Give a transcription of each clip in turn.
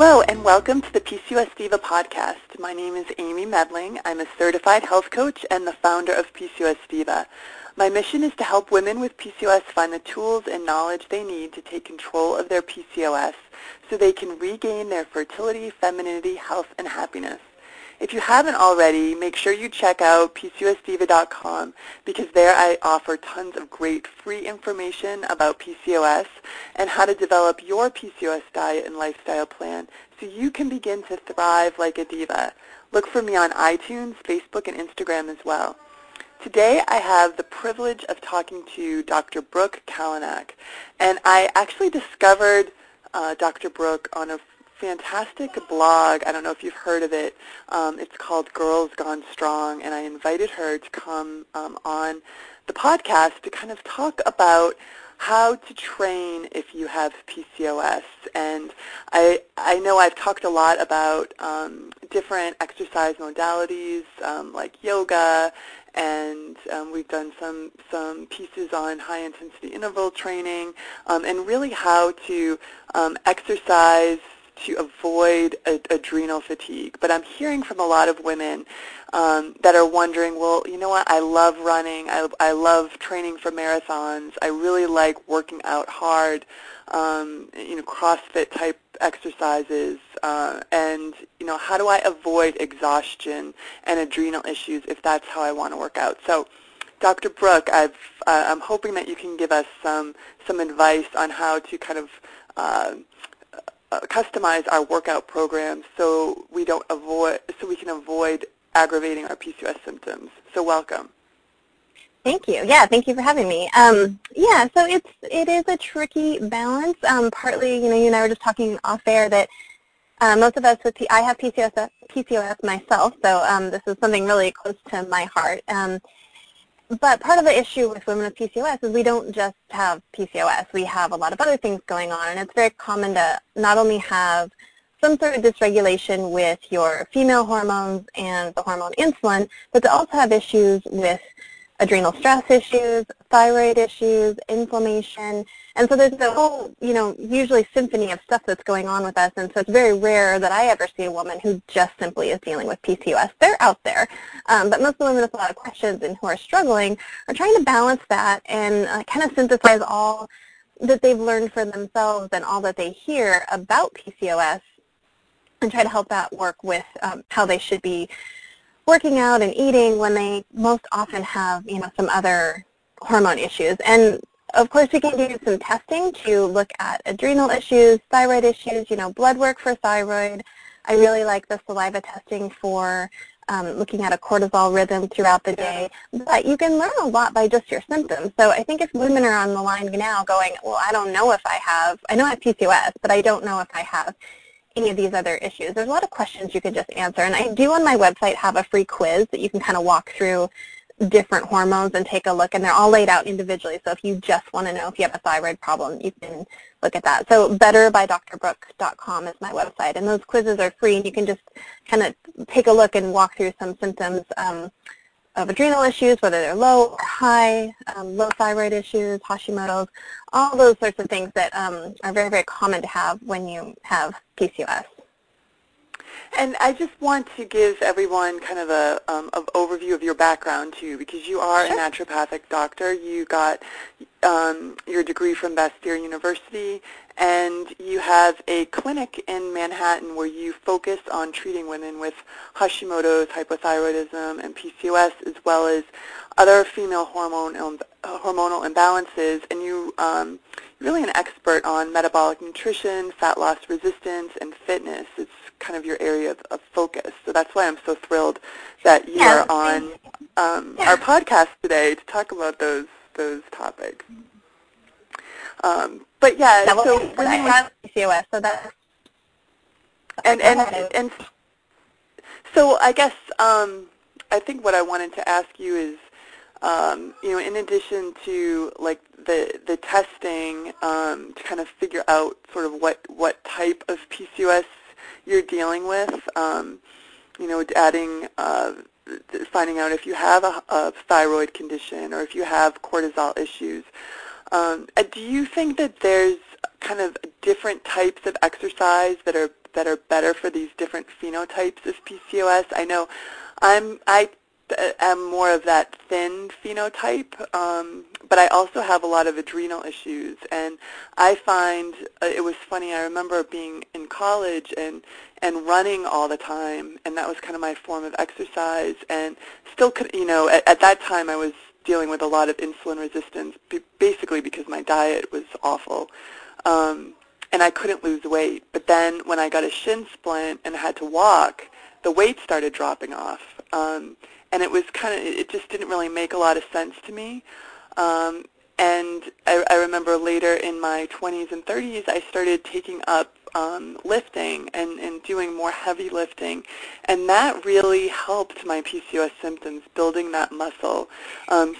Hello and welcome to the PCOS Diva podcast. My name is Amy Medling. I'm a certified health coach and the founder of PCOS Diva. My mission is to help women with PCOS find the tools and knowledge they need to take control of their PCOS so they can regain their fertility, femininity, health, and happiness. If you haven't already, make sure you check out PCOSdiva.com because there I offer tons of great free information about PCOS and how to develop your PCOS diet and lifestyle plan so you can begin to thrive like a diva. Look for me on iTunes, Facebook, and Instagram as well. Today I have the privilege of talking to Dr. Brooke Kalanick, and I actually discovered Dr. Brooke on a fantastic blog. I don't know if you've heard of it. It's called Girls Gone Strong, and I invited her to come on the podcast to kind of talk about how to train if you have PCOS. And I know I've talked a lot about different exercise modalities like yoga, and we've done some pieces on high-intensity interval training, and really how to exercise to avoid adrenal fatigue. But I'm hearing from a lot of women that are wondering, well, you know what, I love running, I love training for marathons, I really like working out hard, CrossFit type exercises, and how do I avoid exhaustion and adrenal issues if that's how I want to work out? So Dr. Brooke, I'm hoping that you can give us some advice on how to kind of customize our workout programs so we can avoid aggravating our PCOS symptoms. So welcome. Thank you. Yeah, thank you for having me. So it is a tricky balance. Partly, you and I were just talking off air that most of us with I have PCOS myself, so this is something really close to my heart. But part of the issue with women with PCOS is we don't just have PCOS. We have a lot of other things going on, and it's very common to not only have some sort of dysregulation with your female hormones and the hormone insulin, but to also have issues with adrenal stress issues, thyroid issues, inflammation. And so there's the whole, usually symphony of stuff that's going on with us. And so it's very rare that I ever see a woman who just simply is dealing with PCOS. They're out there. But most of the women with a lot of questions and who are struggling are trying to balance that and kind of synthesize all that they've learned for themselves and all that they hear about PCOS and try to help that work with how they should be working out and eating when they most often have, some other hormone issues. And of course, we can do some testing to look at adrenal issues, thyroid issues, blood work for thyroid. I really like the saliva testing for looking at a cortisol rhythm throughout the day. But you can learn a lot by just your symptoms. So I think if women are on the line now going, well, I don't know if I know I have PCOS, but I don't know if I have any of these other issues. There's a lot of questions you can just answer, and I do on my website have a free quiz that you can kind of walk through different hormones and take a look, and they're all laid out individually, so if you just want to know if you have a thyroid problem, you can look at that. So betterbydrbrooke.com is my website, and those quizzes are free, and you can just kind of take a look and walk through some symptoms of adrenal issues, whether they're low or high, low thyroid issues, Hashimoto's, all those sorts of things that are very, very common to have when you have PCOS. And I just want to give everyone kind of a overview of your background, too, because you are a naturopathic doctor. You got your degree from Bastyr University, and you have a clinic in Manhattan where you focus on treating women with Hashimoto's, hypothyroidism, and PCOS, as well as other female hormonal imbalances, and you're really an expert on metabolic nutrition, fat loss resistance, and fitness. It's kind of your area of focus. So that's why I'm so thrilled that you are on our podcast today to talk about those topics. But yeah, so women have PCOS, so that's and so I guess I think what I wanted to ask you is, in addition to like the testing to kind of figure out sort of what type of PCOS you're dealing with, adding finding out if you have a thyroid condition or if you have cortisol issues. Do you think that there's kind of different types of exercise that are that are better for these different phenotypes of PCOS. I know I am more of that thin phenotype, but I also have a lot of adrenal issues. And I find, it was funny, I remember being in college and running all the time, and that was kind of my form of exercise. And still, you know, at that time I was dealing with a lot of insulin resistance, basically because my diet was awful. And I couldn't lose weight. But then when I got a shin splint and had to walk, the weight started dropping off. And it was kind of, it just didn't really make a lot of sense to me. And I remember later in my 20s and 30s, I started taking up lifting and doing more heavy lifting. And that really helped my PCOS symptoms, building that muscle.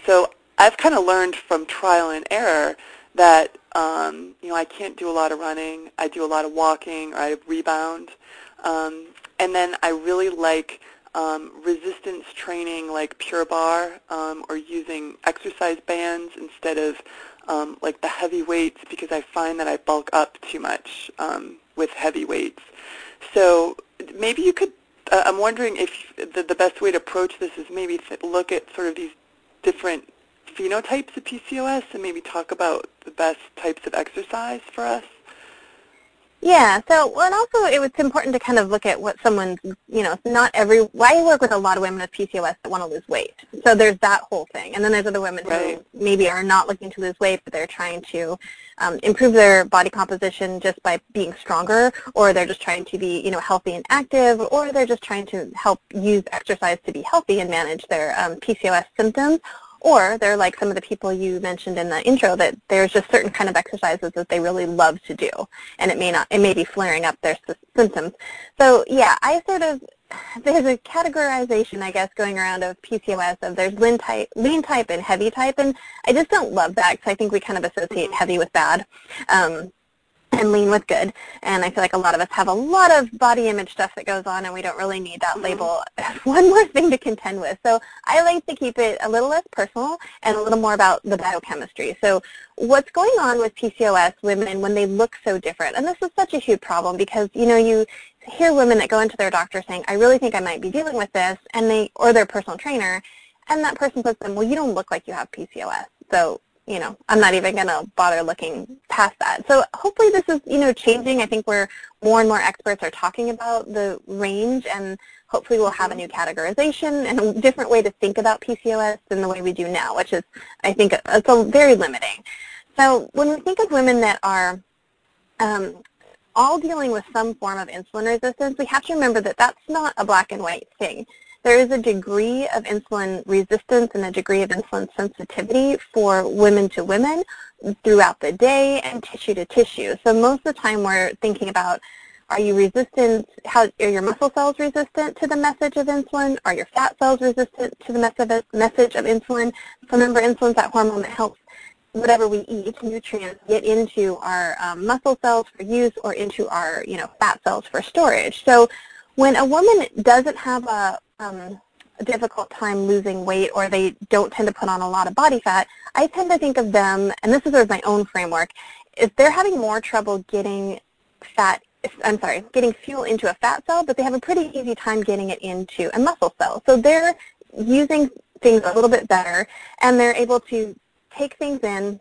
So I've kind of learned from trial and error that, you know, I can't do a lot of running. I do a lot of walking, or I rebound. And then I really like resistance training, like Pure Bar, or using exercise bands instead of like the heavy weights, because I find that I bulk up too much with heavy weights. So maybe you could, I'm wondering if the best way to approach this is maybe look at sort of these different phenotypes of PCOS and maybe talk about the best types of exercise for us. Yeah. So, well, and also it's important to kind of look at what someone's, you know, I work with a lot of women with PCOS that want to lose weight. So there's that whole thing. And then there's other women who maybe are not looking to lose weight, but they're trying to improve their body composition just by being stronger, or they're just trying to be, you know, healthy and active, or they're just trying to help use exercise to be healthy and manage their PCOS symptoms. Or they're like some of the people you mentioned in the intro, that there's just certain kind of exercises that they really love to do, and it may be flaring up their symptoms. So yeah, there's a categorization, I guess, going around of PCOS of there's lean type and heavy type, and I just don't love that, because I think we kind of associate heavy with bad. And lean with good. And I feel like a lot of us have a lot of body image stuff that goes on, and we don't really need that label. One more thing to contend with. So I like to keep it a little less personal and a little more about the biochemistry. So what's going on with PCOS women when they look so different? And this is such a huge problem, because, you know, you hear women that go into their doctor saying, I really think I might be dealing with this, and or their personal trainer, and that person says to them, well, you don't look like you have PCOS. So, you know, I'm not even going to bother looking past that. So hopefully this is, you know, changing. I think more and more experts are talking about the range, and hopefully we'll have a new categorization and a different way to think about PCOS than the way we do now, which is, I think, it's a very limiting. So when we think of women that are all dealing with some form of insulin resistance, we have to remember that that's not a black and white thing. There is a degree of insulin resistance and a degree of insulin sensitivity for women to women throughout the day and tissue to tissue. So most of the time we're thinking about, are you resistant, are your muscle cells resistant to the message of insulin? Are your fat cells resistant to the message of insulin? So remember, insulin's that hormone that helps whatever we eat, nutrients, get into our muscle cells for use, or into our, you know, fat cells for storage. So when a woman doesn't have a difficult time losing weight, or they don't tend to put on a lot of body fat, I tend to think of them, and this is sort of my own framework, if they're having more trouble getting fuel into a fat cell, but they have a pretty easy time getting it into a muscle cell. So they're using things a little bit better, and they're able to take things in,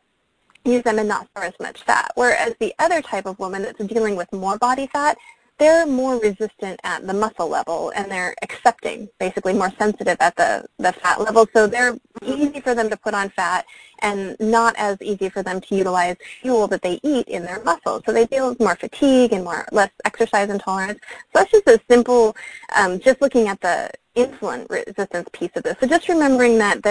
use them, and not store as much fat. Whereas the other type of woman that's dealing with more body fat, they're more resistant at the muscle level, and they're accepting, basically more sensitive at the fat level. So they're easy for them to put on fat, and not as easy for them to utilize fuel that they eat in their muscles. So they deal with more fatigue and less exercise intolerance. So that's just a simple, just looking at the insulin resistance piece of this. So just remembering that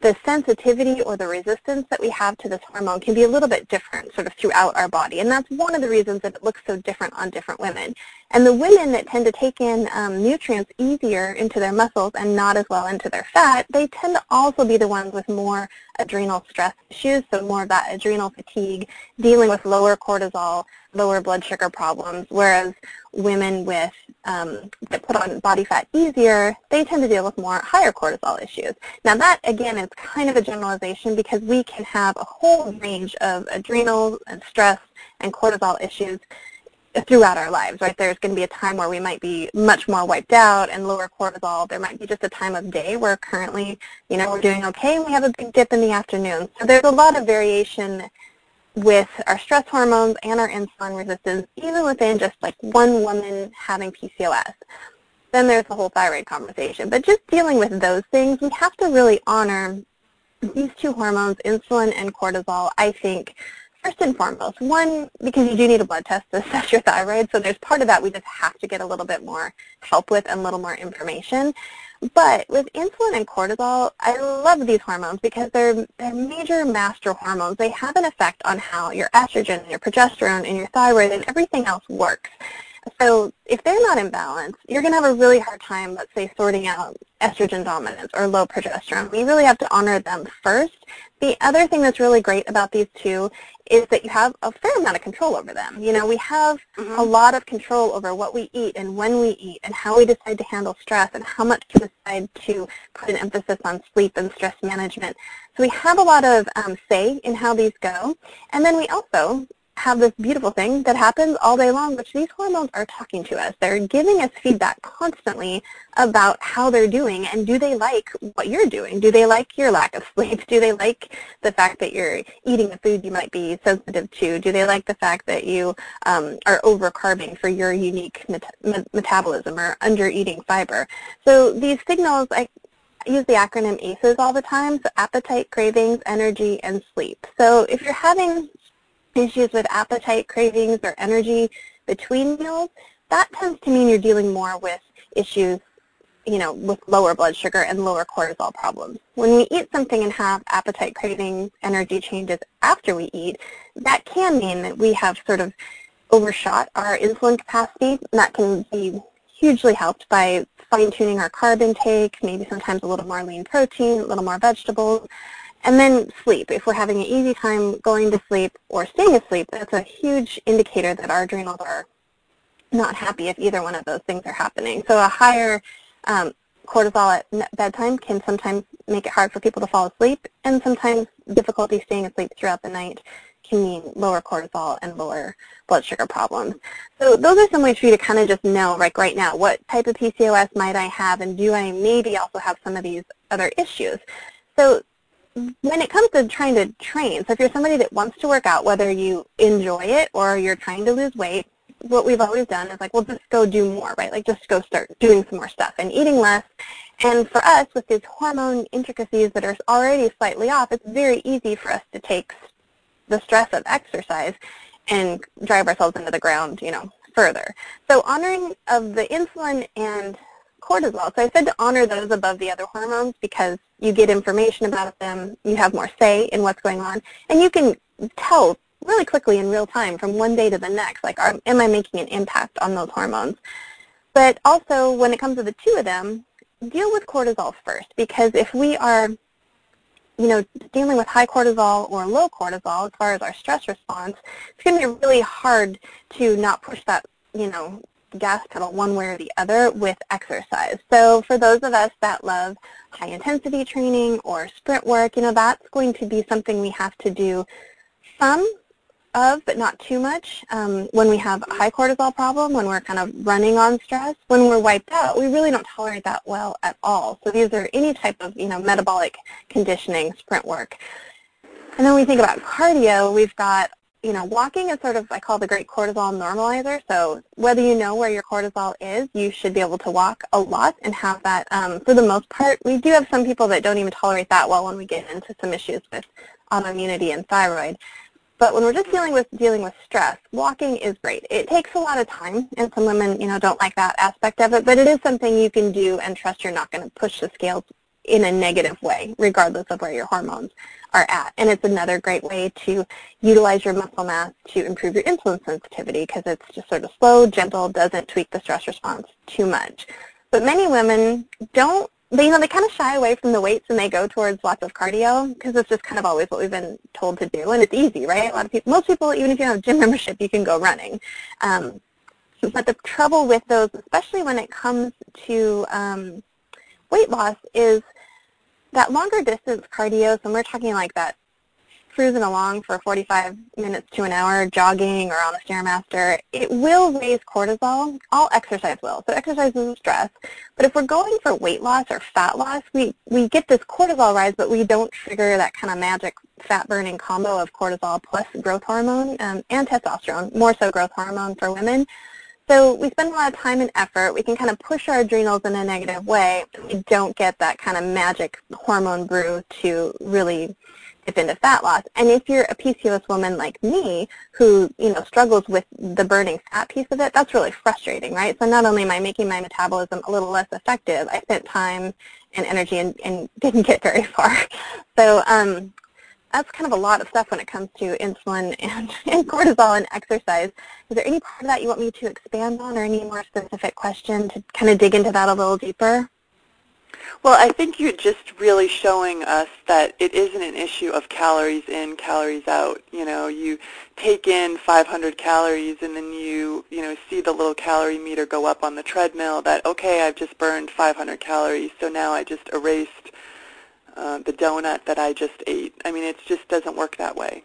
the sensitivity or the resistance that we have to this hormone can be a little bit different sort of throughout our body. And that's one of the reasons that it looks so different on different women. And the women that tend to take in nutrients easier into their muscles and not as well into their fat, they tend to also be the ones with more adrenal stress issues, so more of that adrenal fatigue, dealing with lower cortisol, lower blood sugar problems, whereas women with that put on body fat easier, they tend to deal with more higher cortisol issues. Now that, again, is kind of a generalization, because we can have a whole range of adrenal and stress and cortisol issues throughout our lives, right? There's going to be a time where we might be much more wiped out and lower cortisol. There might be just a time of day where currently, you know, we're doing okay and we have a big dip in the afternoon. So there's a lot of variation with our stress hormones and our insulin resistance, even within just like one woman having PCOS. Then there's the whole thyroid conversation. But just dealing with those things, we have to really honor these two hormones, insulin and cortisol, I think, first and foremost. One, because you do need a blood test to assess your thyroid, so there's part of that we just have to get a little bit more help with and a little more information. But with insulin and cortisol, I love these hormones because they're major master hormones. They have an effect on how your estrogen and your progesterone and your thyroid and everything else works. So if they're not in balance, you're going to have a really hard time, let's say, sorting out estrogen dominance or low progesterone. We really have to honor them first. The other thing that's really great about these two is that you have a fair amount of control over them. You know, we have a lot of control over what we eat and when we eat and how we decide to handle stress and how much to decide to put an emphasis on sleep and stress management. So we have a lot of say in how these go. And then we also have this beautiful thing that happens all day long, which these hormones are talking to us. They're giving us feedback constantly about how they're doing and do they like what you're doing? Do they like your lack of sleep? Do they like the fact that you're eating the food you might be sensitive to? Do they like the fact that you are overcarbing for your unique metabolism or under-eating fiber? So these signals, I use the acronym ACEs all the time, so appetite, cravings, energy, and sleep. So if you're having issues with appetite, cravings, or energy between meals, that tends to mean you're dealing more with issues, you know, with lower blood sugar and lower cortisol problems. When we eat something and have appetite, cravings, energy changes after we eat, that can mean that we have sort of overshot our insulin capacity, and that can be hugely helped by fine-tuning our carb intake, maybe sometimes a little more lean protein, a little more vegetables. And then sleep. If we're having an easy time going to sleep or staying asleep, that's a huge indicator that our adrenals are not happy if either one of those things are happening. So a higher cortisol at bedtime can sometimes make it hard for people to fall asleep, and sometimes difficulty staying asleep throughout the night can mean lower cortisol and lower blood sugar problems. So those are some ways for you to kind of just know, like right now, what type of PCOS might I have, and do I maybe also have some of these other issues? So when it comes to trying to train, so if you're somebody that wants to work out, whether you enjoy it or you're trying to lose weight, what we've always done is like, well, just go do more, right? Like just go start doing some more stuff and eating less. And for us, with these hormone intricacies that are already slightly off, it's very easy for us to take the stress of exercise and drive ourselves into the ground, you know, further. So honoring of the insulin and cortisol. So I said to honor those above the other hormones because you get information about them, you have more say in what's going on, and you can tell really quickly in real time from one day to the next, like, am I making an impact on those hormones? But also, when it comes to the two of them, deal with cortisol first, because if we are, you know, dealing with high cortisol or low cortisol as far as our stress response, it's going to be really hard to not push that, you know, gas pedal one way or the other with exercise. So for those of us that love high intensity training or sprint work, you know, that's going to be something we have to do some of, but not too much. When we have a high cortisol problem, when we're kind of running on stress, when we're wiped out, we really don't tolerate that well at all. So these are any type of, you know, metabolic conditioning, sprint work. And then we think about cardio, we've got, you know, walking is sort of, I call the great cortisol normalizer. So whether you know where your cortisol is, you should be able to walk a lot and have that for the most part. We do have some people that don't even tolerate that well when we get into some issues with autoimmunity and thyroid. But when we're just dealing with stress, walking is great. It takes a lot of time, and some women, you know, don't like that aspect of it, but it is something you can do and trust you're not going to push the scales in a negative way, regardless of where your hormones are at. And it's another great way to utilize your muscle mass to improve your insulin sensitivity, because it's just sort of slow, gentle, doesn't tweak the stress response too much. But many women don't, they kind of shy away from the weights and they go towards lots of cardio because it's just kind of always what we've been told to do. And it's easy, right? A lot of people, most people, even if you have a gym membership, you can go running. But the trouble with those, especially when it comes to weight loss, is that longer distance cardio, so we're talking like that cruising along for 45 minutes to an hour jogging or on the Stairmaster, it will raise cortisol. All exercise will. So exercise is a stress. But if we're going for weight loss or fat loss, we get this cortisol rise, but we don't trigger that kind of magic fat-burning combo of cortisol plus growth hormone and testosterone, more so growth hormone for women. So we spend a lot of time and effort. We can kind of push our adrenals in a negative way. We don't get that kind of magic hormone brew to really dip into fat loss. And if you're a PCOS woman like me who, you know, struggles with the burning fat piece of it, that's really frustrating, right? So not only am I making my metabolism a little less effective, I spent time and energy and didn't get very far. So that's kind of a lot of stuff when it comes to insulin and cortisol and exercise. Is there any part of that you want me to expand on or any more specific question to kind of dig into that a little deeper? Well, I think you're just really showing us that it isn't an issue of calories in, calories out. You know, you take in 500 calories and then you see the little calorie meter go up on the treadmill that, okay, I've just burned 500 calories, so now I just erased the donut that I just ate. I mean, it just doesn't work that way.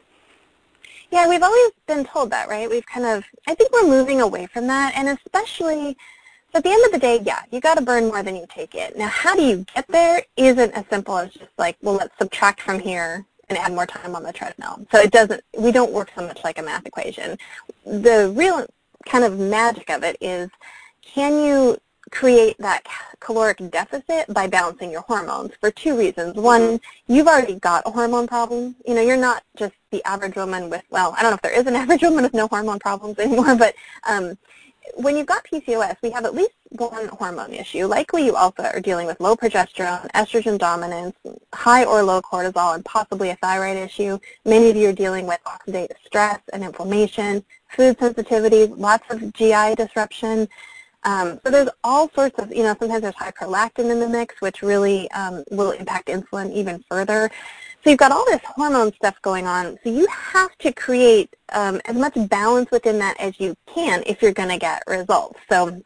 Yeah, we've always been told that, right? We've kind of, I think we're moving away from that, and especially, so at the end of the day, yeah, you got to burn more than you take in. Now, how do you get there isn't as simple as just like, well, let's subtract from here and add more time on the treadmill. So it doesn't, we don't work so much like a math equation. The real kind of magic of it is, can you create that caloric deficit by balancing your hormones for two reasons. One, you've already got a hormone problem. You know, you're not just the average woman with, well, I don't know if there is an average woman with no hormone problems anymore, but when you've got PCOS, we have at least one hormone issue. Likely you also are dealing with low progesterone, estrogen dominance, high or low cortisol, and possibly a thyroid issue. Many of you are dealing with oxidative stress and inflammation, food sensitivity, lots of GI disruption. So there's all sorts of, you know, sometimes there's high prolactin in the mix, which really will impact insulin even further. So you've got all this hormone stuff going on. So you have to create as much balance within that as you can if you're going to get results. So,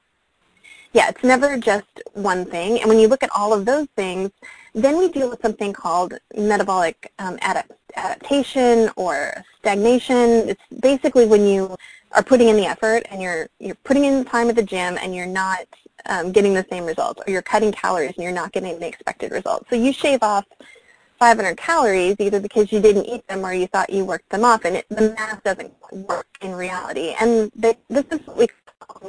yeah, it's never just one thing. And when you look at all of those things, then we deal with something called metabolic adaptation or stagnation. It's basically when you are putting in the effort and you're putting in the time at the gym and you're not getting the same results, or you're cutting calories and you're not getting the expected results. So you shave off 500 calories either because you didn't eat them or you thought you worked them off, and the math doesn't work in reality. And this is what we call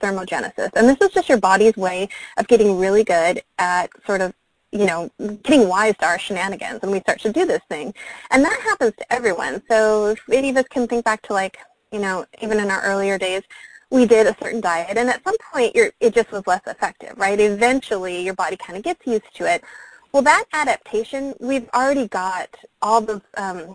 thermogenesis. And this is just your body's way of getting really good at sort of, you know, getting wise to our shenanigans, and we start to do this thing. And that happens to everyone. So if any of us can think back to, like, you know, even in our earlier days, we did a certain diet, and at some point it just was less effective, right? Eventually your body kind of gets used to it. Well, that adaptation, we've already got all the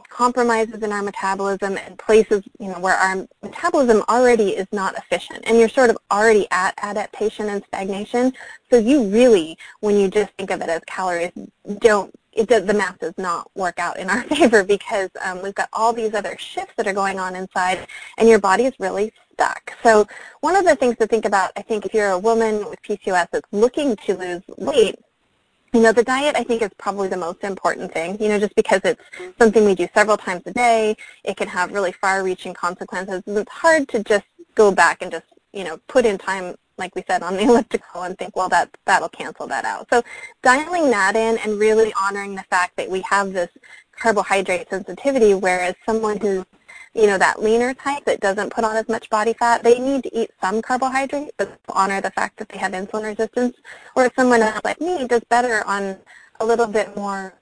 compromises in our metabolism and places, you know, where our metabolism already is not efficient, and you're sort of already at adaptation and stagnation. So you really, when you just think of it as calories, the math does not work out in our favor, because we've got all these other shifts that are going on inside, and your body is really stuck. So one of the things to think about, I think, if you're a woman with PCOS that's looking to lose weight, you know, the diet, I think, is probably the most important thing, you know, just because it's something we do several times a day. It can have really far-reaching consequences. It's hard to just go back and just, you know, put in time, like we said, on the elliptical and think, well, that'll cancel that out. So dialing that in and really honoring the fact that we have this carbohydrate sensitivity, whereas someone who's, you know, that leaner type that doesn't put on as much body fat, they need to eat some carbohydrate, but honor the fact that they have insulin resistance. Or if someone else like me does better on a little bit more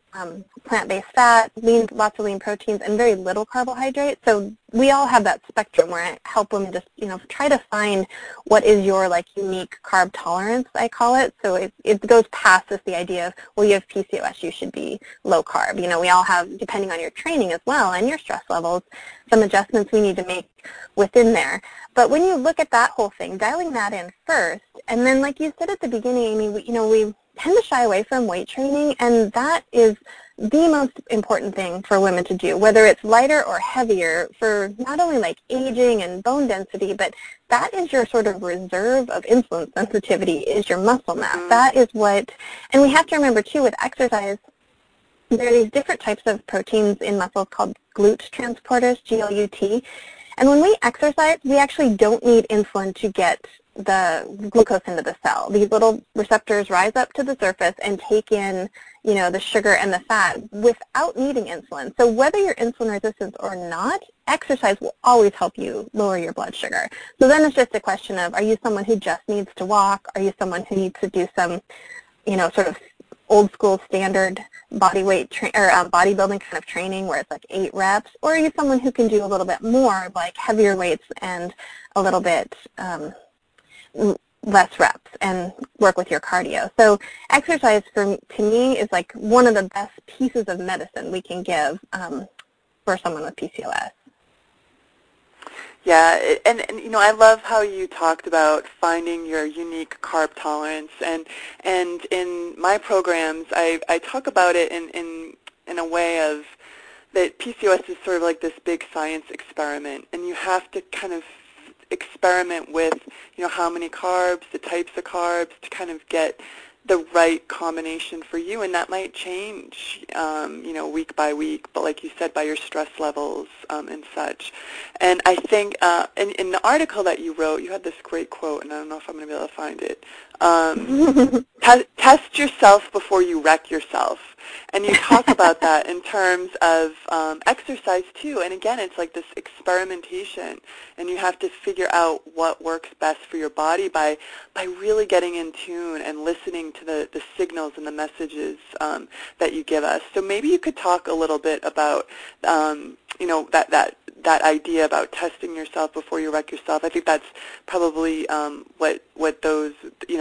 plant-based fat, lots of lean proteins, and very little carbohydrate. So we all have that spectrum where I help women just, you know, try to find what is your, like, unique carb tolerance, I call it. So it goes past just the idea of, well, you have PCOS, you should be low carb. You know, we all have, depending on your training as well and your stress levels, some adjustments we need to make within there. But when you look at that whole thing, dialing that in first, and then, like you said at the beginning, Amy, we tend to shy away from weight training, and that is the most important thing for women to do, whether it's lighter or heavier, for not only like aging and bone density, but that is your sort of reserve of insulin sensitivity, is your muscle mass. That is what, and we have to remember too with exercise, There are these different types of proteins in muscles called GLUT transporters, G-L-U-T. And when we exercise, we actually don't need insulin to get the glucose into the cell. These little receptors rise up to the surface and take in, the sugar and the fat without needing insulin. So whether you're insulin resistant or not, exercise will always help you lower your blood sugar. So then it's just a question of, are you someone who just needs to walk? Are you someone who needs to do some, sort of old school standard body weight bodybuilding kind of training where it's like 8 reps, or are you someone who can do a little bit more, like heavier weights and a little bit less reps and work with your cardio? So exercise to me is like one of the best pieces of medicine we can give for someone with PCOS. Yeah, and I love how you talked about finding your unique carb tolerance, and in my programs I talk about it in a way of that PCOS is sort of like this big science experiment, and you have to kind of experiment with how many carbs, the types of carbs, to kind of get the right combination for you, and that might change, week by week, but like you said, by your stress levels and such. And I think in the article that you wrote, you had this great quote, and I don't know if I'm going to be able to find it. Test yourself before you wreck yourself. And you talk about that in terms of exercise too. And again, it's like this experimentation, and you have to figure out what works best for your body by really getting in tune and listening to the signals and the messages that you give us. So maybe you could talk a little bit about that idea about testing yourself before you wreck yourself. I think that's probably what those,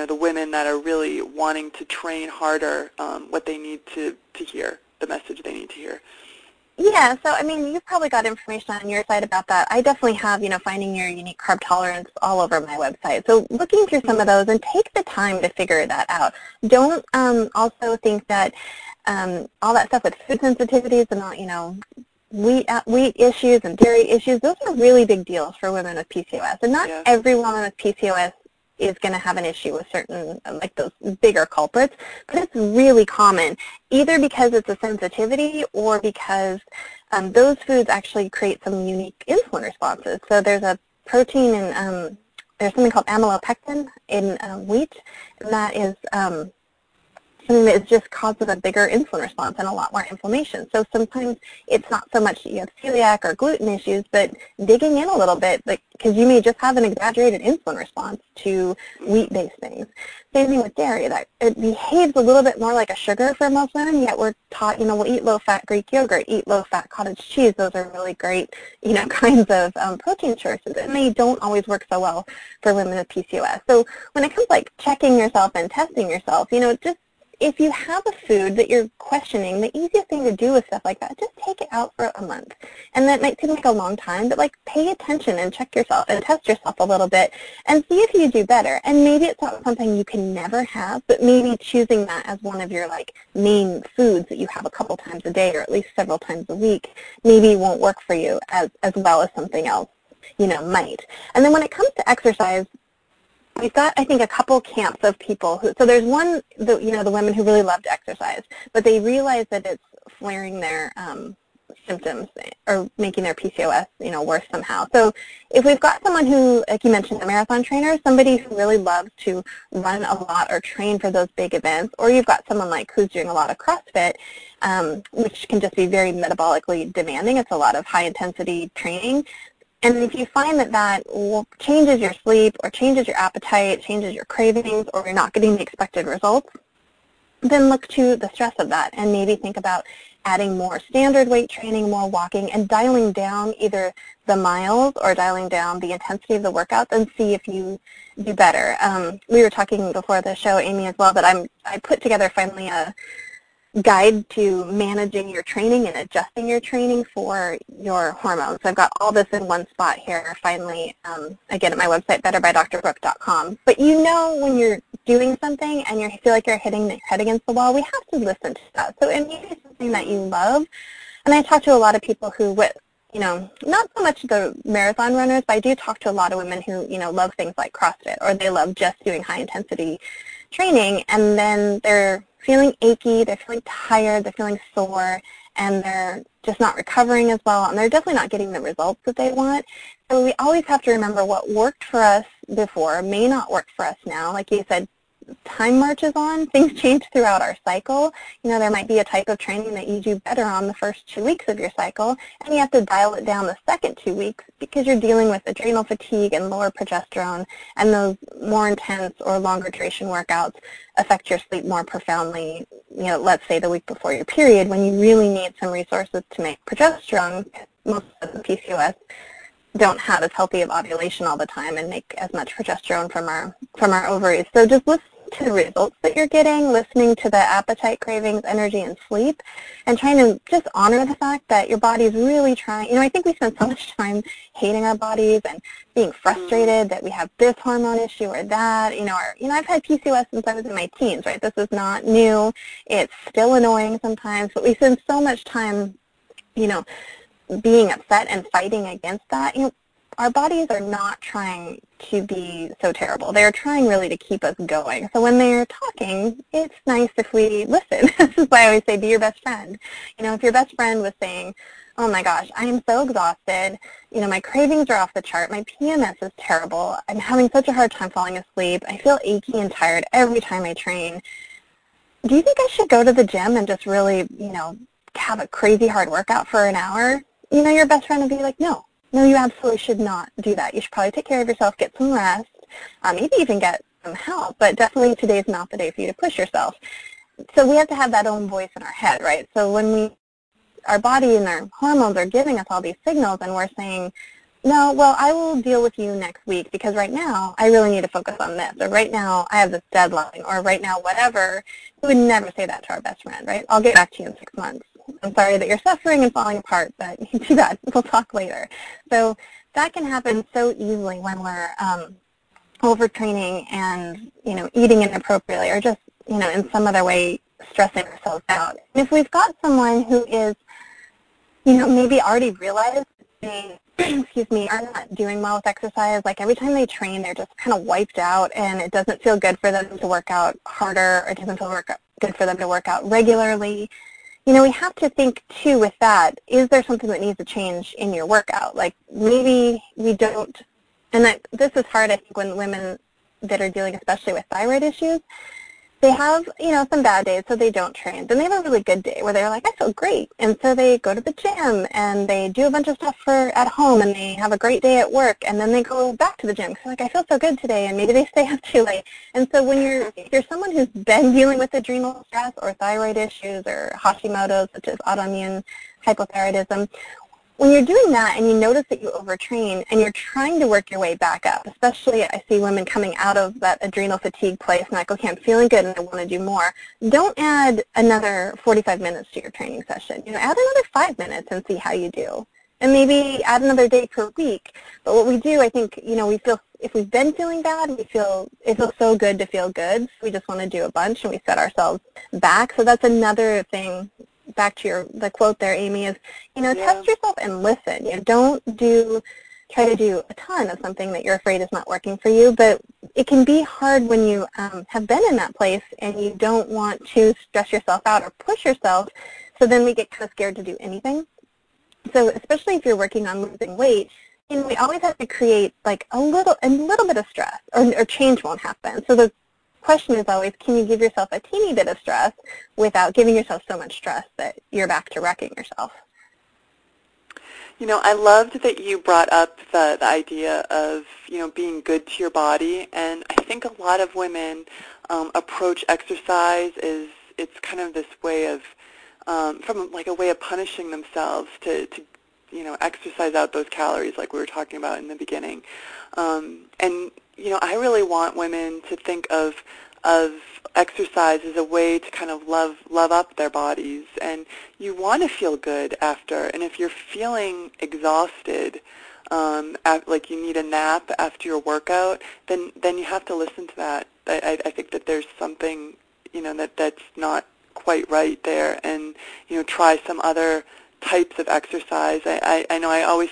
the women that are really wanting to train harder, what they need to hear, the message they need to hear. Yeah, so you've probably got information on your side about that. I definitely have, finding your unique carb tolerance all over my website. So looking through some of those and take the time to figure that out. Don't also think that all that stuff with food sensitivities and all, wheat issues and dairy issues, those are really big deals for women with PCOS. And not every woman with PCOS is going to have an issue with certain, like those bigger culprits, but it's really common, either because it's a sensitivity or because those foods actually create some unique insulin responses. So there's a protein in, there's something called amylopectin in wheat, and that is something that is just causes a bigger insulin response and a lot more inflammation. So sometimes it's not so much that you have celiac or gluten issues, but digging in a little bit, because you may just have an exaggerated insulin response to wheat-based things. Same thing with dairy. That it behaves a little bit more like a sugar for most women, yet we're taught, we'll eat low-fat Greek yogurt, eat low-fat cottage cheese. Those are really great, kinds of protein choices, and they don't always work so well for women with PCOS. So when it comes like checking yourself and testing yourself, just if you have a food that you're questioning, the easiest thing to do with stuff like that, just take it out for a month. And that might seem like a long time, but pay attention and check yourself and test yourself a little bit and see if you do better. And maybe it's not something you can never have, but maybe choosing that as one of your main foods that you have a couple times a day or at least several times a week maybe won't work for you as well as something else, might. And then when it comes to exercise, we've got, I think, a couple camps of people who, so there's one, the women who really love to exercise, but they realize that it's flaring their symptoms or making their PCOS, worse somehow. So if we've got someone who, like you mentioned, a marathon trainer, somebody who really loves to run a lot or train for those big events, or you've got someone who's doing a lot of CrossFit, which can just be very metabolically demanding. It's a lot of high-intensity training. And if you find that changes your sleep or changes your appetite, changes your cravings, or you're not getting the expected results, then look to the stress of that and maybe think about adding more standard weight training, more walking, and dialing down either the miles or dialing down the intensity of the workouts and see if you do better. We were talking before the show, Amy, as well, that I put together finally a guide to managing your training and adjusting your training for your hormones. I've got all this in one spot here, finally, again, at my website, betterbydrbrooke.com. But when you're doing something and you feel like you're hitting the head against the wall, we have to listen to that. So it may be something that you love. And I talk to a lot of people who, not so much the marathon runners, but I do talk to a lot of women who, love things like CrossFit, or they love just doing high-intensity training, and then they're feeling achy, they're feeling tired, they're feeling sore, and they're just not recovering as well, and they're definitely not getting the results that they want. So we always have to remember what worked for us before may not work for us now. Like you said, time marches on, things change throughout our cycle. You know, there might be a type of training that you do better on the first 2 weeks of your cycle, and you have to dial it down the second 2 weeks because you're dealing with adrenal fatigue and lower progesterone, and those more intense or longer duration workouts affect your sleep more profoundly, you know, let's say the week before your period, when you really need some resources to make progesterone. Most of the PCOS don't have as healthy of ovulation all the time and make as much progesterone from our ovaries. So just listen to the results that you're getting, listening to the appetite cravings, energy, and sleep, and trying to just honor the fact that your body's really trying. You know, I think we spend so much time hating our bodies and being frustrated that we have this hormone issue or that. You know, I've had PCOS since I was in my teens, right? This is not new. It's still annoying sometimes, but we spend so much time, you know, being upset and fighting against that. You know, our bodies are not trying to be so terrible. They're trying really to keep us going. So when they're talking, it's nice if we listen. This is why I always say, be your best friend. You know, if your best friend was saying, oh my gosh, I am so exhausted, you know, my cravings are off the chart, my PMS is terrible, I'm having such a hard time falling asleep, I feel achy and tired every time I train. Do you think I should go to the gym and just really, you know, have a crazy hard workout for an hour? You know, your best friend would be like, no, you absolutely should not do that. You should probably take care of yourself, get some rest, maybe even get some help, but definitely today's not the day for you to push yourself. So we have to have that own voice in our head, right? So when our body and our hormones are giving us all these signals and we're saying, no, well, I will deal with you next week because right now I really need to focus on this, or right now I have this deadline, or right now whatever, we would never say that to our best friend, right? I'll get back to you in 6 months. I'm sorry that you're suffering and falling apart, but you do that. We'll talk later. So that can happen so easily when we're overtraining and, you know, eating inappropriately or just, you know, in some other way stressing ourselves out. And if we've got someone who is, you know, maybe already realized they are not doing well with exercise, like every time they train they're just kind of wiped out and it doesn't feel good for them to work out harder, or it doesn't feel good for them to work out regularly. You know, we have to think, too, with that, is there something that needs to change in your workout? Like, maybe we don't, and this is hard, I think, when women that are dealing especially with thyroid issues, they have, you know, some bad days, so they don't train. Then they have a really good day where they're like, I feel great, and so they go to the gym, and they do a bunch of stuff at home, and they have a great day at work, and then they go back to the gym, because like, I feel so good today, and maybe they stay up too late. And so when if you're someone who's been dealing with adrenal stress or thyroid issues or Hashimoto's, which is autoimmune hypothyroidism, when you're doing that and you notice that you overtrain and you're trying to work your way back up, especially I see women coming out of that adrenal fatigue place and like, okay, I'm feeling good and I want to do more, don't add another 45 minutes to your training session. You know, add another 5 minutes and see how you do. And maybe add another day per week. But what we do, I think, you know, we feel, if we've been feeling bad, it feels so good to feel good. So we just want to do a bunch and we set ourselves back. So that's another thing. Back to the quote there, Amy, is, you know, test yourself and listen. You know, don't try to do a ton of something that you're afraid is not working for you, but it can be hard when you have been in that place and you don't want to stress yourself out or push yourself, so then we get kind of scared to do anything. So especially if you're working on losing weight, you know, we always have to create like a little bit of stress or change won't happen. So the question is always, can you give yourself a teeny bit of stress without giving yourself so much stress that you're back to wrecking yourself? You know, I loved that you brought up the idea of, you know, being good to your body, and I think a lot of women approach exercise as it's kind of this way of, from like a way of punishing themselves to you know, exercise out those calories like we were talking about in the beginning. And you know, I really want women to think of exercise as a way to kind of love up their bodies. And you want to feel good after. And if you're feeling exhausted, like you need a nap after your workout, then you have to listen to that. I think that there's something, you know, that's not quite right there. And, you know, try some other types of exercise. I know I always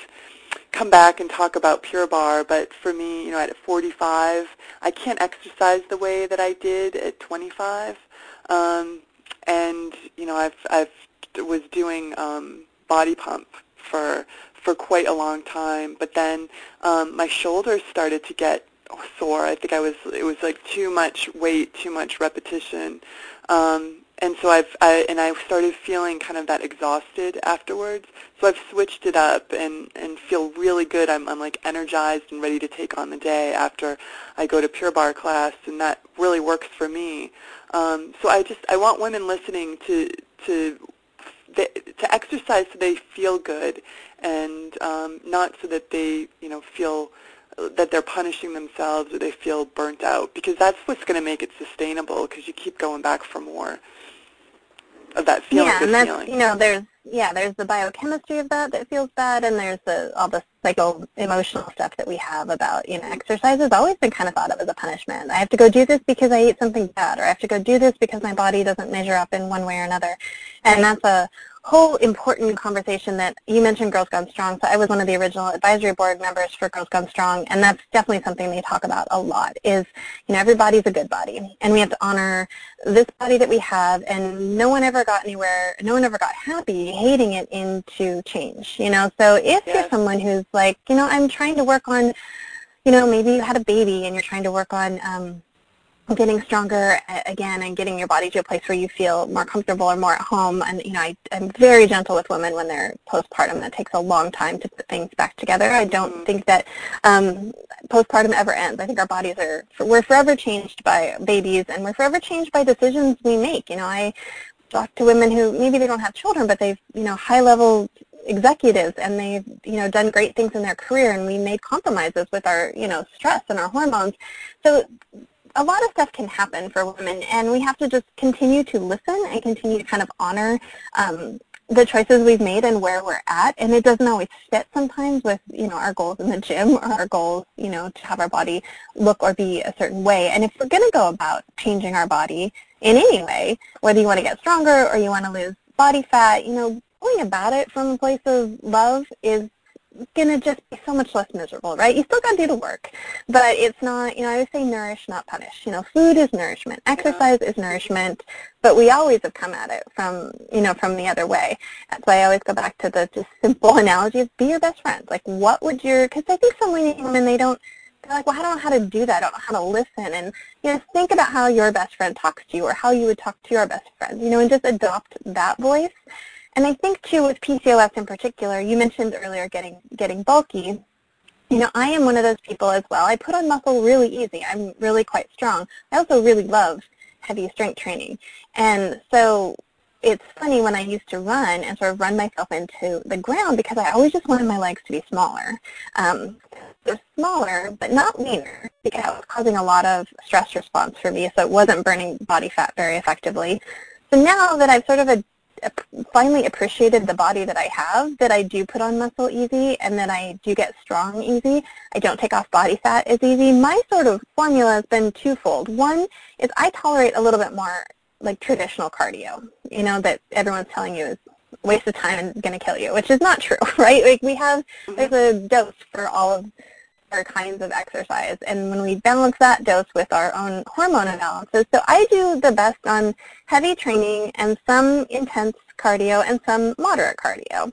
come back and talk about Pure Bar, but for me, you know, at 45, I can't exercise the way that I did at 25. And you know, I was doing body pump for quite a long time, but then my shoulders started to get sore. I think it was like too much weight, too much repetition, and so I started feeling kind of that exhausted afterwards. So I've switched it up and feel really good. I'm like energized and ready to take on the day after I go to Pure Bar class, and that really works for me. So I want women listening to exercise so they feel good, and not so that they feel that they're punishing themselves or they feel burnt out, because that's what's going to make it sustainable, because you keep going back for more of that feeling. Yeah, and that's, there's the biochemistry of that feels bad, and there's all the psycho-emotional stuff that we have about, exercise has always been kind of thought of as a punishment. I have to go do this because I ate something bad, or I have to go do this because my body doesn't measure up in one way or another. And that's a whole important conversation that you mentioned. Girls Gone Strong, so I was one of the original advisory board members for Girls Gone Strong, and that's definitely something they talk about a lot is, every body's a good body, and we have to honor this body that we have, and no one ever got anywhere, no one ever got happy hating it into change, so if you're someone who's like, I'm trying to work on, maybe you had a baby and you're trying to work on getting stronger again and getting your body to a place where you feel more comfortable or more at home. And, I'm very gentle with women when they're postpartum. That takes a long time to put things back together. I don't think that postpartum ever ends. I think our bodies we're forever changed by babies, and we're forever changed by decisions we make. I talk to women who maybe they don't have children, but they've, high-level executives, and they've, done great things in their career, and we made compromises with our, stress and our hormones. So a lot of stuff can happen for women, and we have to just continue to listen and continue to kind of honor the choices we've made and where we're at. And it doesn't always fit sometimes with, our goals in the gym, or our goals, to have our body look or be a certain way. And if we're going to go about changing our body in any way, whether you want to get stronger or you want to lose body fat, going about it from a place of love is going to just be so much less miserable, right? You still got to do the work, but it's not, I always say nourish, not punish. Food is nourishment, exercise is nourishment, but we always have come at it from, from the other way. That's why I always go back to the just simple analogy of be your best friend. Like, what would because I think so many women, they're like, well, I don't know how to do that. I don't know how to listen. And, think about how your best friend talks to you, or how you would talk to your best friend, and just adopt that voice. And I think, too, with PCOS in particular, you mentioned earlier getting bulky. I am one of those people as well. I put on muscle really easy. I'm really quite strong. I also really love heavy strength training. And so it's funny, when I used to run and sort of run myself into the ground, because I always just wanted my legs to be smaller. They're smaller, but not leaner, because that was causing a lot of stress response for me, so it wasn't burning body fat very effectively. So now that I've sort of finally appreciated the body that I have, that I do put on muscle easy, and that I do get strong easy, I don't take off body fat as easy, my sort of formula has been twofold. One is I tolerate a little bit more like traditional cardio, that everyone's telling you is a waste of time and going to kill you, which is not true, right? Like, there's a dose for all of our kinds of exercise, and when we balance that dose with our own hormone imbalances, so I do the best on heavy training and some intense cardio and some moderate cardio.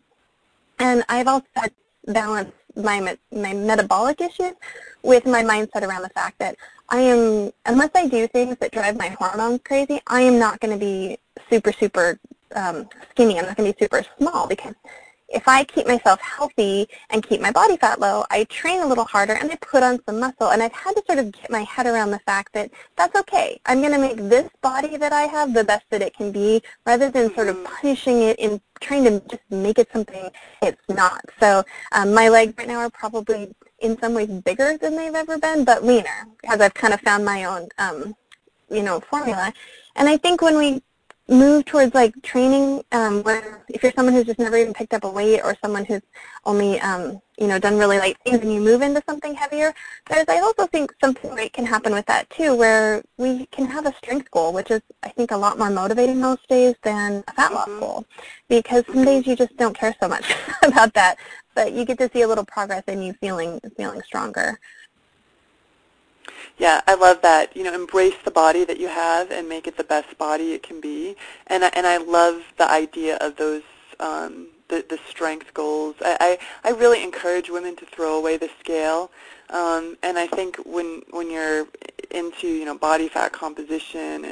And I've also had to balance my metabolic issues with my mindset around the fact that I am, unless I do things that drive my hormones crazy, I am not going to be super, super skinny. I'm not going to be super small, because if I keep myself healthy and keep my body fat low, I train a little harder and I put on some muscle. And I've had to sort of get my head around the fact that that's okay. I'm going to make this body that I have the best that it can be, rather than sort of punishing it and trying to just make it something it's not. So my legs right now are probably in some ways bigger than they've ever been, but leaner, because I've kind of found my own, formula. And I think when we move towards like training, where if you're someone who's just never even picked up a weight, or someone who's only done really light things, and you move into something heavier, there's, I also think something great can happen with that too, where we can have a strength goal, which is I think a lot more motivating most days than a fat loss goal, because some days you just don't care so much about that, but you get to see a little progress in you feeling stronger. Yeah, I love that. You know, embrace the body that you have and make it the best body it can be. And I love the idea of those the strength goals. I really encourage women to throw away the scale. And I think when you're into, you know, body fat composition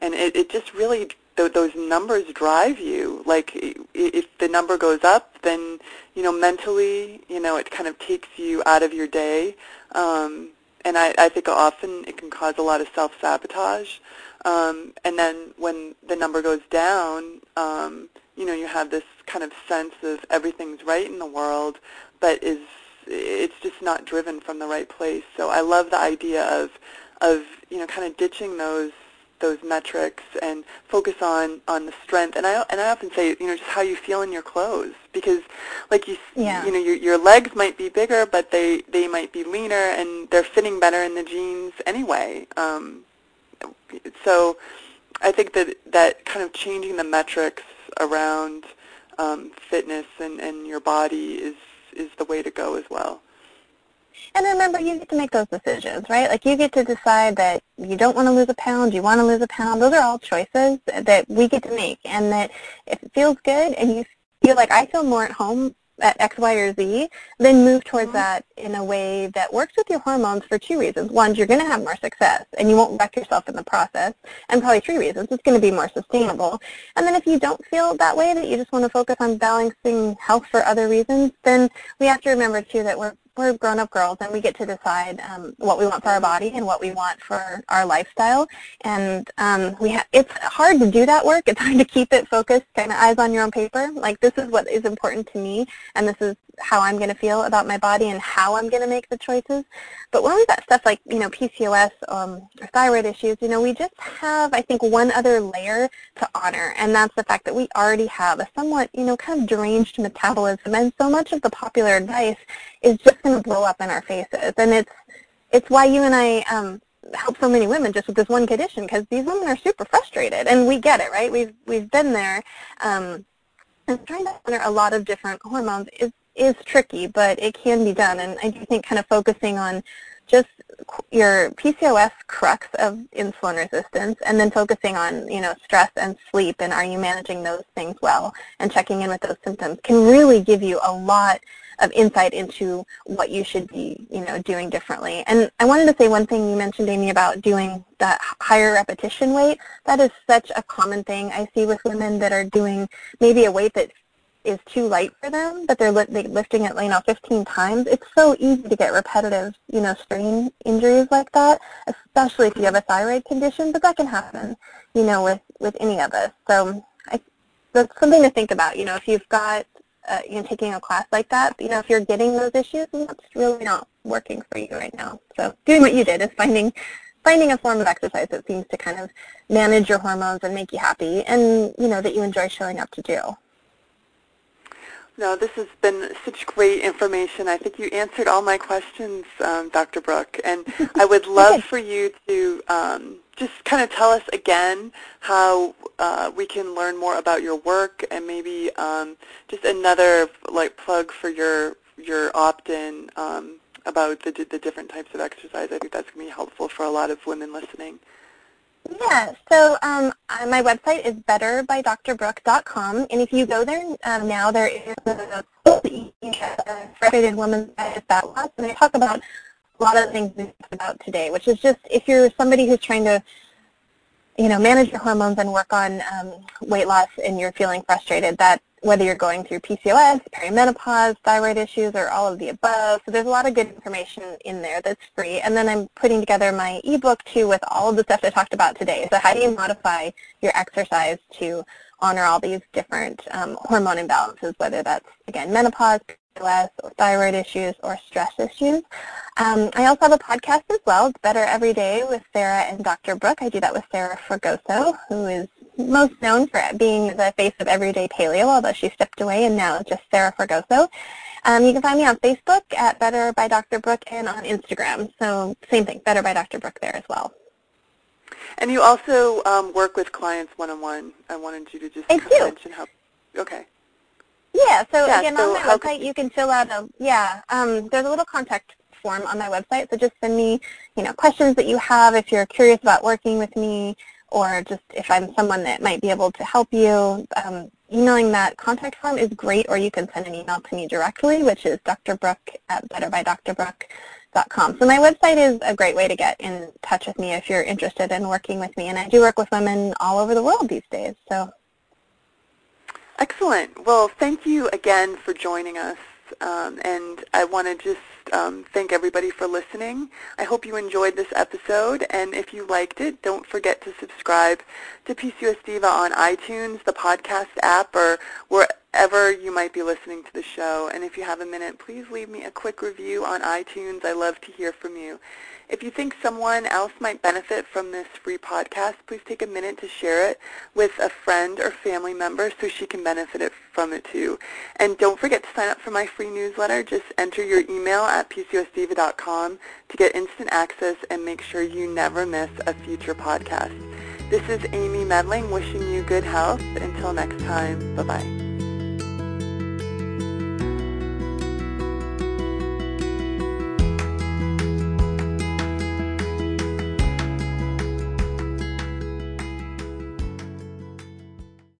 and it just really, those numbers drive you. Like, if the number goes up, then, you know, mentally, you know, it kind of takes you out of your day. And I think often it can cause a lot of self-sabotage. And then when the number goes down, you know, you have this kind of sense of everything's right in the world, but it's just not driven from the right place. So I love the idea of you know, kind of ditching those metrics and focus on the strength. And I often say, you know, just how you feel in your clothes, because like you know, your legs might be bigger, but they might be leaner and they're fitting better in the jeans anyway. So I think that kind of changing the metrics around fitness and your body is the way to go as well. And remember, you get to make those decisions, right? Like, you get to decide that you don't want to lose a pound, you want to lose a pound. Those are all choices that we get to make, and that if it feels good and you feel like I feel more at home at X, Y, or Z, then move towards that in a way that works with your hormones for two reasons. One, you're going to have more success, and you won't wreck yourself in the process, and probably three reasons. It's going to be more sustainable. And then if you don't feel that way, that you just want to focus on balancing health for other reasons, then we have to remember, too, that we're grown-up girls, and we get to decide what we want for our body and what we want for our lifestyle. And it's hard to do that work. It's hard to keep it focused, kind of eyes on your own paper. Like, this is what is important to me, and this is how I'm going to feel about my body and how I'm going to make the choices. But when we've got stuff like, you know, PCOS or thyroid issues, you know, we just have, I think, one other layer to honor, and that's the fact that we already have a somewhat, you know, kind of deranged metabolism, and so much of the popular advice is just going to blow up in our faces. And it's why you and I help so many women just with this one condition, because these women are super frustrated, and we get it, right? We've been there. And trying to honor a lot of different hormones is tricky, but it can be done. And I do think kind of focusing on just your PCOS crux of insulin resistance, and then focusing on, you know, stress and sleep, and are you managing those things well, and checking in with those symptoms can really give you a lot of insight into what you should be, you know, doing differently. And I wanted to say one thing you mentioned, Amy, about doing that higher repetition weight. That is such a common thing I see with women that are doing maybe a weight that is too light for them, but they're lifting it, you know, 15 times. It's so easy to get repetitive, you know, strain injuries like that, especially if you have a thyroid condition, but that can happen, you know, with any of us. So that's something to think about, you know, if you've got, you know, taking a class like that, you know, if you're getting those issues, that's really not working for you right now. So doing what you did is finding a form of exercise that seems to kind of manage your hormones and make you happy, and, you know, that you enjoy showing up to do. No, this has been such great information. I think you answered all my questions, Dr. Brooke. And I would love for you to just kind of tell us again how we can learn more about your work, and maybe just another like plug for your opt-in about the different types of exercise. I think that's going to be helpful for a lot of women listening. Yeah, so my website is betterbydrbrooke.com, and if you go there now, there is a frustrated woman's fat loss, and I talk about a lot of the things we talked about today, which is just if you're somebody who's trying to, you know, manage your hormones and work on weight loss, and you're feeling frustrated, that whether you're going through PCOS, perimenopause, thyroid issues, or all of the above. So there's a lot of good information in there that's free. And then I'm putting together my ebook, too, with all of the stuff I talked about today. So how do you modify your exercise to honor all these different hormone imbalances, whether that's, again, menopause, PCOS, or thyroid issues, or stress issues. I also have a podcast as well. It's Better Every Day with Sarah and Dr. Brooke. I do that with Sarah Fragoso, who is most known for being the face of Everyday Paleo, although she stepped away and now just Sarah Fragoso. You can find me on Facebook at Better by Dr. Brooke, and on Instagram. So same thing, Better by Dr. Brooke there as well. And you also work with clients one-on-one. I wanted you to just mention how. Okay. Yeah, so again, on my website you can fill out there's a little contact form on my website. So just send me, questions that you have if you're curious about working with me, or just if I'm someone that might be able to help you. Emailing that contact form is great, or you can send an email to me directly, which is drbrooke@betterbydrbrooke.com. So my website is a great way to get in touch with me if you're interested in working with me. And I do work with women all over the world these days. So. Excellent. Well, thank you again for joining us. And I want to just thank everybody for listening. I hope you enjoyed this episode, and if you liked it, don't forget to subscribe to PCOS Diva on iTunes, the podcast app, or wherever you might be listening to the show. And if you have a minute, please leave me a quick review on iTunes. I love to hear from you. If you think someone else might benefit from this free podcast, please take a minute to share it with a friend or family member so she can benefit from it too. And don't forget to sign up for my free newsletter. Just enter your email at PCOSdiva.com to get instant access and make sure you never miss a future podcast. This is Amy Medling wishing you good health. Until next time, bye-bye.